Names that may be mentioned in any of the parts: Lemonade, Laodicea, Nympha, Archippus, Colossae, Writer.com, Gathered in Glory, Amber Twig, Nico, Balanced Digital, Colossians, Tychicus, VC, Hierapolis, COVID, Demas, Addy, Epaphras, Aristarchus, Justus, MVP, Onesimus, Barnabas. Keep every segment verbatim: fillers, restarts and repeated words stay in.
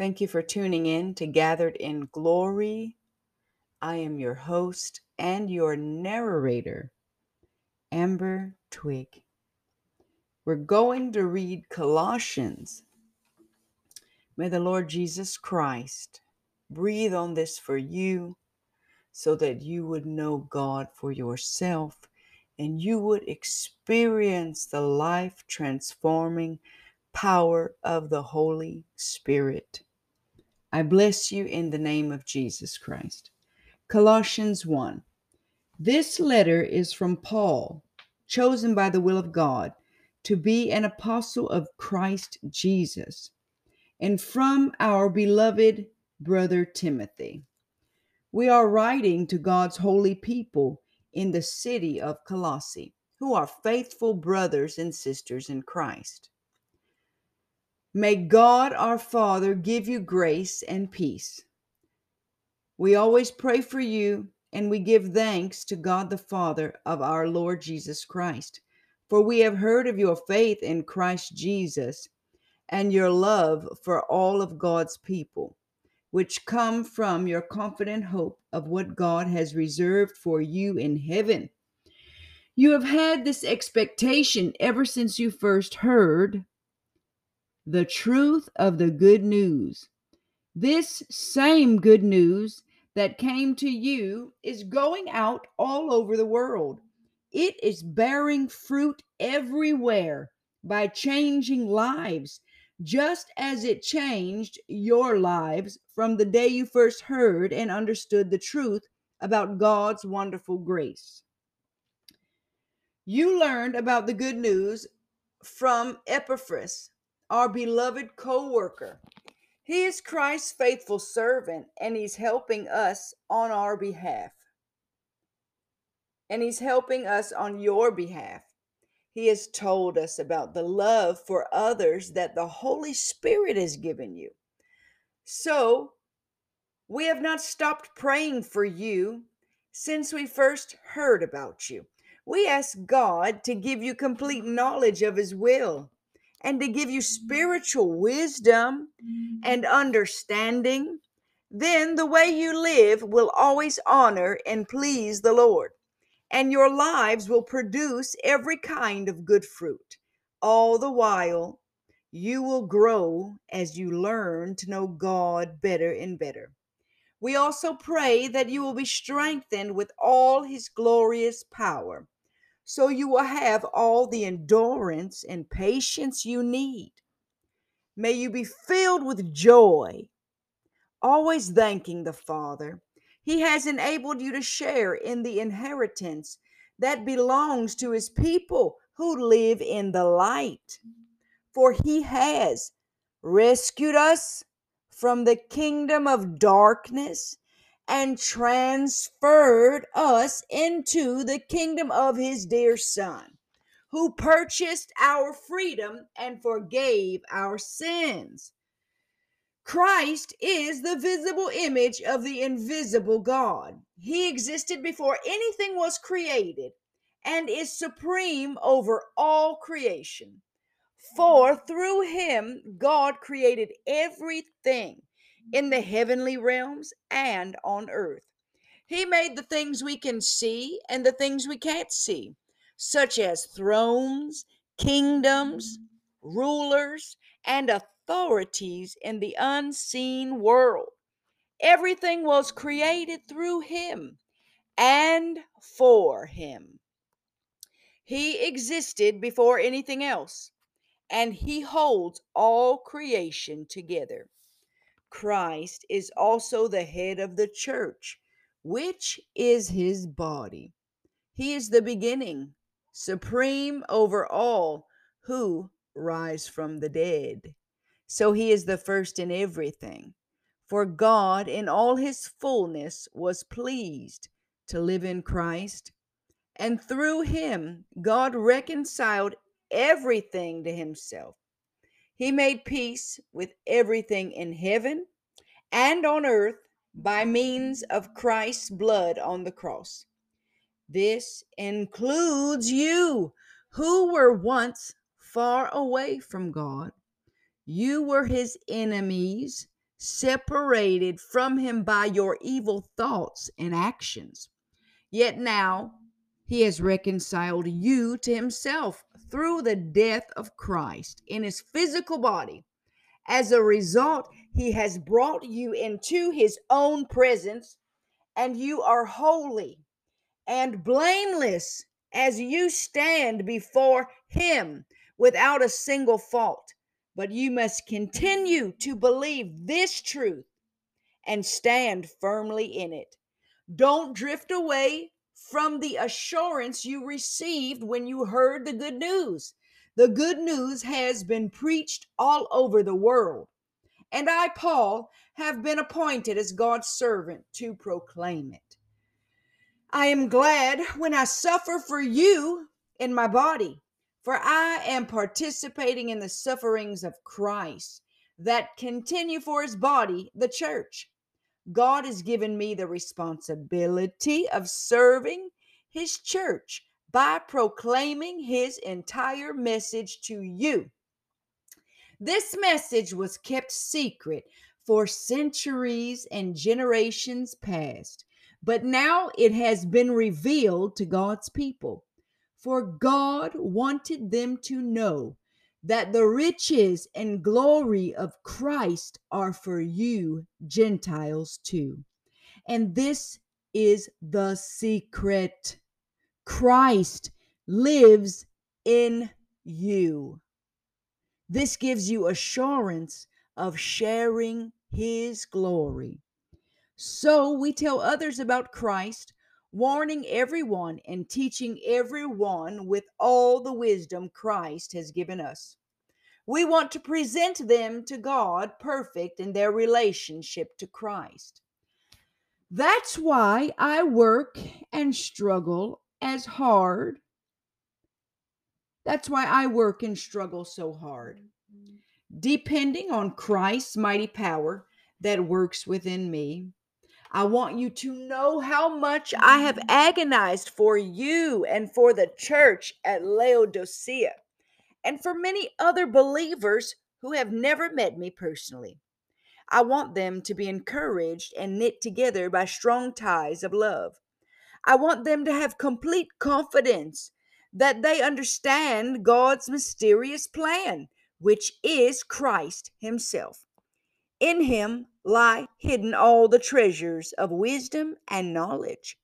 Thank you for tuning in to Gathered in Glory. I am your host and your narrator, Amber Twig. We're going to read Colossians. May the Lord Jesus Christ breathe on this for you so that you would know God for yourself and you would experience the life-transforming power of the Holy Spirit. I bless you in the name of Jesus Christ. Colossians one. This letter is from Paul, chosen by the will of God to be an apostle of Christ Jesus, and from our beloved brother Timothy. We are writing to God's holy people in the city of Colossae, who are faithful brothers and sisters in Christ. May God our Father give you grace and peace. We always pray for you, and we give thanks to God the Father of our Lord Jesus Christ, for we have heard of your faith in Christ Jesus and your love for all of God's people, which come from your confident hope of what God has reserved for you in heaven. You have had this expectation ever since you first heard the truth of the good news. This same good news that came to you is going out all over the world. It is bearing fruit everywhere by changing lives, just as it changed your lives from the day you first heard and understood the truth about God's wonderful grace. You learned about the good news from Epaphras, our beloved co-worker. He is Christ's faithful servant, and he's helping us on our behalf. And he's helping us on your behalf. He has told us about the love for others that the Holy Spirit has given you. So, we have not stopped praying for you since we first heard about you. We ask God to give you complete knowledge of His will, and to give you spiritual wisdom and understanding. Then the way you live will always honor and please the Lord, and your lives will produce every kind of good fruit. All the while, you will grow as you learn to know God better and better. We also pray that you will be strengthened with all His glorious power, so you will have all the endurance and patience you need. May you be filled with joy, always thanking the Father. He has enabled you to share in the inheritance that belongs to His people who live in the light. For He has rescued us from the kingdom of darkness and transferred us into the kingdom of His dear Son, who purchased our freedom and forgave our sins. Christ is the visible image of the invisible God. He existed before anything was created and is supreme over all creation. For through Him, God created everything in the heavenly realms and on earth. He made the things we can see and the things we can't see, such as thrones, kingdoms, rulers, and authorities in the unseen world. Everything was created through Him and for Him. He existed before anything else, and He holds all creation together. Christ is also the head of the church, which is His body. He is the beginning, supreme over all who rise from the dead. So He is the first in everything. For God in all His fullness was pleased to live in Christ, and through Him God reconciled everything to Himself. He made peace with everything in heaven and on earth by means of Christ's blood on the cross. This includes you, who were once far away from God. You were His enemies, separated from him by your evil thoughts and actions. Yet now he has reconciled you to himself through the death of Christ in his physical body. As a result, he has brought you into his own presence, and you are holy and blameless as you stand before him without a single fault. But you must continue to believe this truth and stand firmly in it. Don't drift away from the assurance you received when you heard the good news. The good news has been preached all over the world, and I, Paul, have been appointed as God's servant to proclaim it. I am glad when I suffer for you in my body, for I am participating in the sufferings of Christ that continue for his body, the church. God has given me the responsibility of serving his church by proclaiming his entire message to you. This message was kept secret for centuries and generations past, but now it has been revealed to God's people. For God wanted them to know that the riches and glory of Christ are for you Gentiles too. And this is the secret. Christ lives in you. This gives you assurance of sharing his glory. So we tell others about Christ, warning everyone and teaching everyone with all the wisdom Christ has given us. We want to present them to God perfect in their relationship to Christ. That's why I work and struggle as hard. That's why I work and struggle so hard, depending on Christ's mighty power that works within me. I want you to know how much I have agonized for you and for the church at Laodicea and for many other believers who have never met me personally. I want them to be encouraged and knit together by strong ties of love. I want them to have complete confidence that they understand God's mysterious plan, which is Christ himself. In him lie hidden all the treasures of wisdom and knowledge.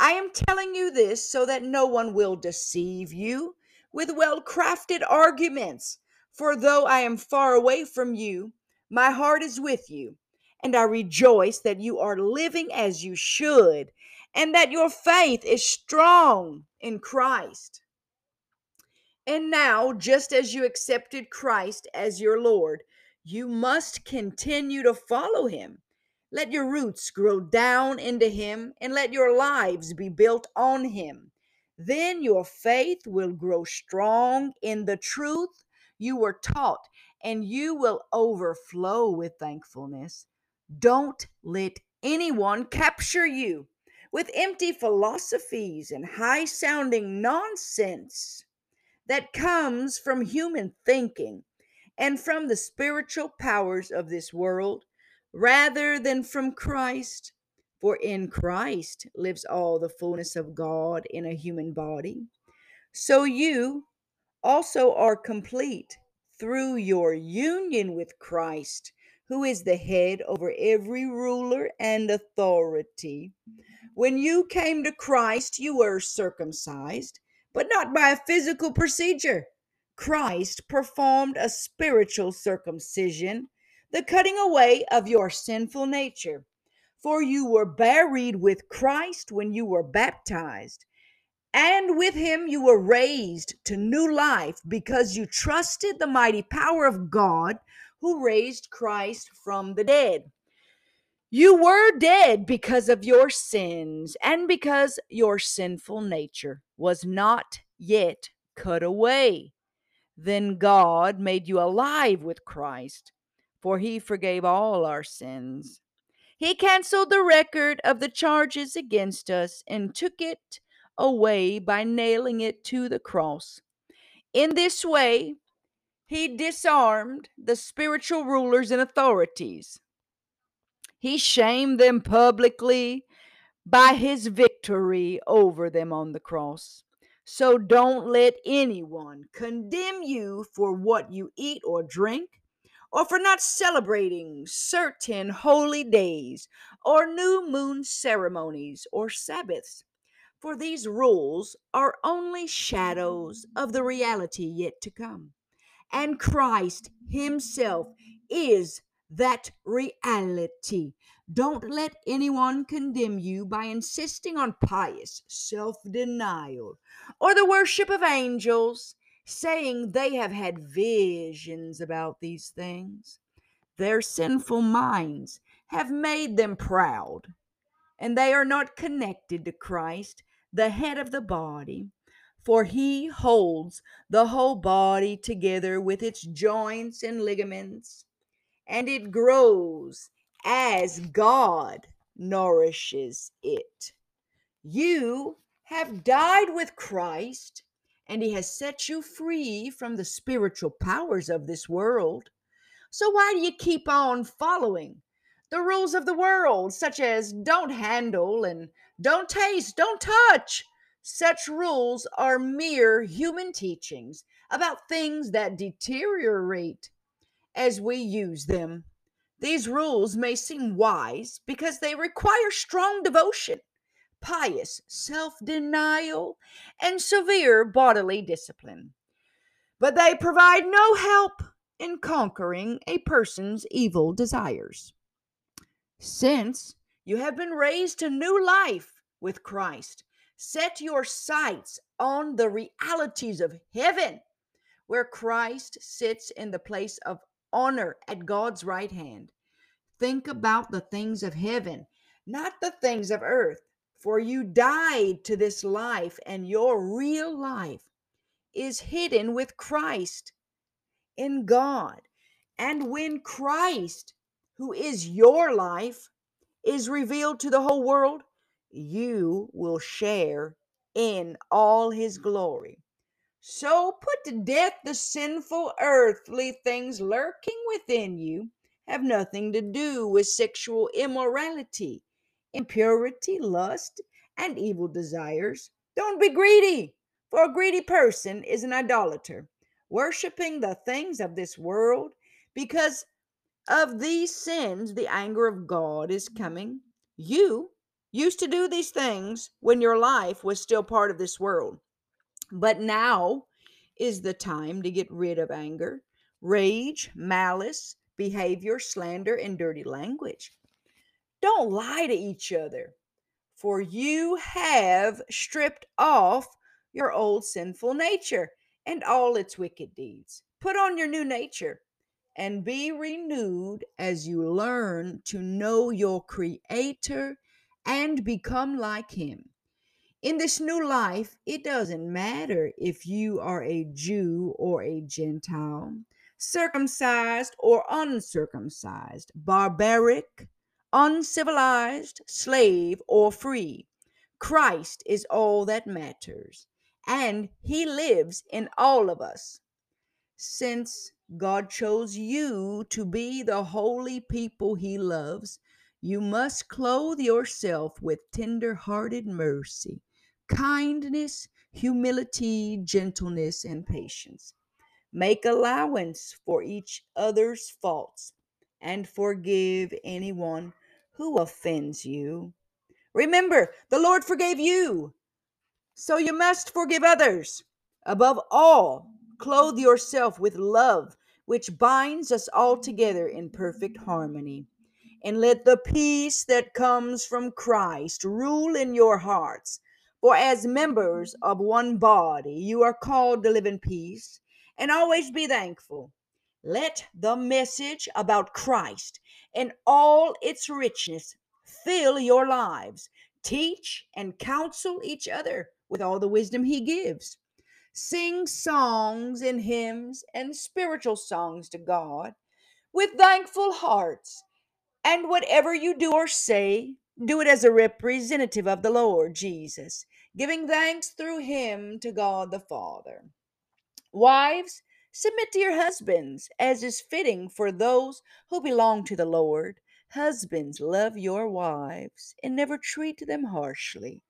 I am telling you this so that no one will deceive you with well-crafted arguments. For though I am far away from you, my heart is with you, and I rejoice that you are living as you should, and that your faith is strong in Christ. And now, just as you accepted Christ as your Lord, you must continue to follow him. Let your roots grow down into him and let your lives be built on him. Then your faith will grow strong in the truth you were taught, and you will overflow with thankfulness. Don't let anyone capture you with empty philosophies and high-sounding nonsense that comes from human thinking and from the spiritual powers of this world, rather than from Christ. For in Christ lives all the fullness of God in a human body. So you also are complete through your union with Christ, who is the head over every ruler and authority. When you came to Christ, you were circumcised, but not by a physical procedure. Christ performed a spiritual circumcision, the cutting away of your sinful nature. For you were buried with Christ when you were baptized, and with him you were raised to new life because you trusted the mighty power of God who raised Christ from the dead. You were dead because of your sins and because your sinful nature was not yet cut away. Then God made you alive with Christ, for he forgave all our sins. He canceled the record of the charges against us and took it away by nailing it to the cross. In this way, he disarmed the spiritual rulers and authorities. He shamed them publicly by his victory over them on the cross. So don't let anyone condemn you for what you eat or drink, or for not celebrating certain holy days, or new moon ceremonies, or Sabbaths. For these rules are only shadows of the reality yet to come. And Christ himself is that reality. Don't let anyone condemn you by insisting on pious self-denial or the worship of angels, saying they have had visions about these things. Their sinful minds have made them proud, and they are not connected to Christ, the head of the body, for he holds the whole body together with its joints and ligaments, and it grows as God nourishes it. You have died with Christ, and he has set you free from the spiritual powers of this world. So why do you keep on following the rules of the world, such as don't handle and don't taste, don't touch? Such rules are mere human teachings about things that deteriorate as we use them. These rules may seem wise because they require strong devotion, pious self-denial, and severe bodily discipline. But they provide no help in conquering a person's evil desires. Since you have been raised to new life with Christ, set your sights on the realities of heaven, where Christ sits in the place of honor at God's right hand. Think about the things of heaven, not the things of earth. For you died to this life, and your real life is hidden with Christ in God. And when Christ, who is your life, is revealed to the whole world, you will share in all his glory. So put to death the sinful earthly things lurking within you, have nothing to do with sexual immorality, impurity, lust, and evil desires. Don't be greedy, for a greedy person is an idolater, worshiping the things of this world. Because of these sins, the anger of God is coming. You used to do these things when your life was still part of this world. But now is the time to get rid of anger, rage, malice, behavior, slander, and dirty language. Don't lie to each other, for you have stripped off your old sinful nature and all its wicked deeds. Put on your new nature and be renewed as you learn to know your Creator and become like Him. In this new life, it doesn't matter if you are a Jew or a Gentile, circumcised or uncircumcised, barbaric, uncivilized, slave, or free. Christ is all that matters, and he lives in all of us. Since God chose you to be the holy people he loves, you must clothe yourself with tender-hearted mercy, kindness, humility, gentleness, and patience. Make allowance for each other's faults and forgive anyone who offends you. Remember, the Lord forgave you, so you must forgive others. Above all, clothe yourself with love, which binds us all together in perfect harmony. And let the peace that comes from Christ rule in your hearts. For as members of one body, you are called to live in peace and always be thankful. Let the message about Christ and all its richness fill your lives. Teach and counsel each other with all the wisdom he gives. Sing songs and hymns and spiritual songs to God with thankful hearts. And whatever you do or say, do it as a representative of the Lord Jesus, giving thanks through him to God the Father. Wives, submit to your husbands, as is fitting for those who belong to the Lord. Husbands, love your wives and never treat them harshly.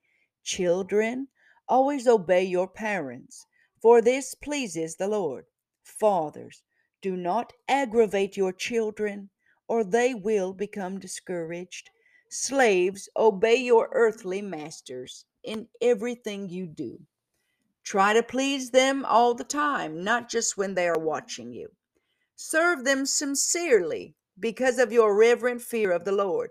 Children, always obey your parents, for this pleases the Lord. Fathers, do not aggravate your children, or they will become discouraged. Slaves, obey your earthly masters in everything you do. Try to please them all the time, not just when they are watching you. Serve them sincerely because of your reverent fear of the Lord.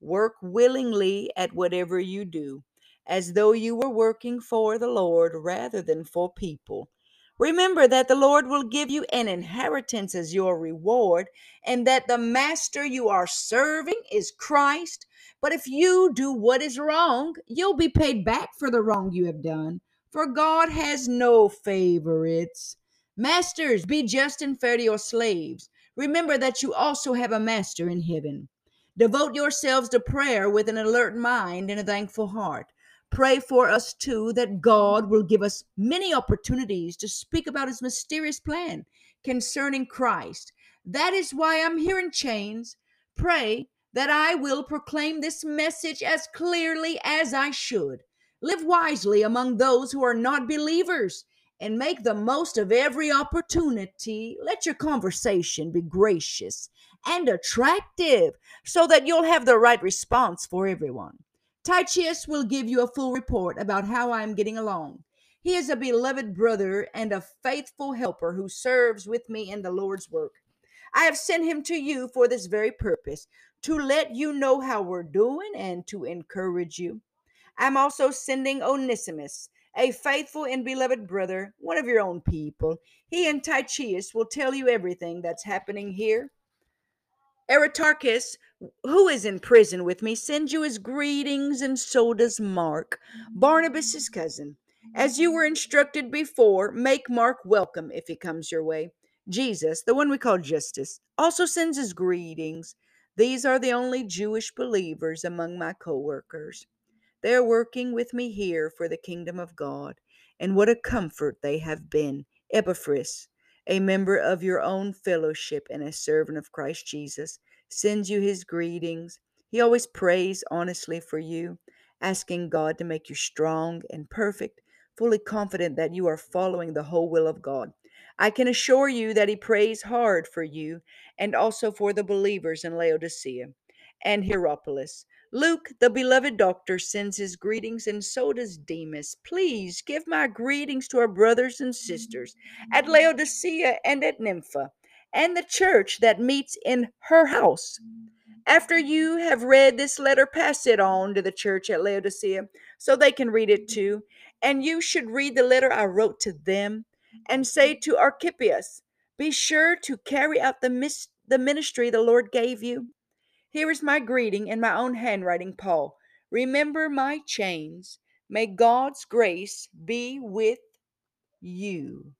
Work willingly at whatever you do, as though you were working for the Lord rather than for people. Remember that the Lord will give you an inheritance as your reward, and that the master you are serving is Christ. But if you do what is wrong, you'll be paid back for the wrong you have done, for God has no favorites. Masters, be just and fair to your slaves. Remember that you also have a master in heaven. Devote yourselves to prayer with an alert mind and a thankful heart. Pray for us, too, that God will give us many opportunities to speak about his mysterious plan concerning Christ. That is why I'm here in chains. Pray that I will proclaim this message as clearly as I should. Live wisely among those who are not believers and make the most of every opportunity. Let your conversation be gracious and attractive so that you'll have the right response for everyone. Tychicus will give you a full report about how I am getting along. He is a beloved brother and a faithful helper who serves with me in the Lord's work. I have sent him to you for this very purpose, to let you know how we're doing and to encourage you. I'm also sending Onesimus, a faithful and beloved brother, one of your own people. He and Tychicus will tell you everything that's happening here. Aristarchus, who is in prison with me, sends you his greetings, and so does Mark, Barnabas's cousin. As you were instructed before, make Mark welcome if he comes your way. Jesus, the one we call Justus, also sends his greetings. These are the only Jewish believers among my co-workers. They are working with me here for the kingdom of God, and what a comfort they have been. Epaphras, a member of your own fellowship and a servant of Christ Jesus, sends you his greetings. He always prays honestly for you, asking God to make you strong and perfect, fully confident that you are following the whole will of God. I can assure you that he prays hard for you and also for the believers in Laodicea and Hierapolis. Luke, the beloved doctor, sends his greetings, and so does Demas. Please give my greetings to our brothers and sisters at Laodicea and at Nympha, and the church that meets in her house. After you have read this letter, pass it on to the church at Laodicea so they can read it too. And you should read the letter I wrote to them and say to Archippus, be sure to carry out the, mis- the ministry the Lord gave you. Here is my greeting in my own handwriting, Paul. Remember my chains. May God's grace be with you.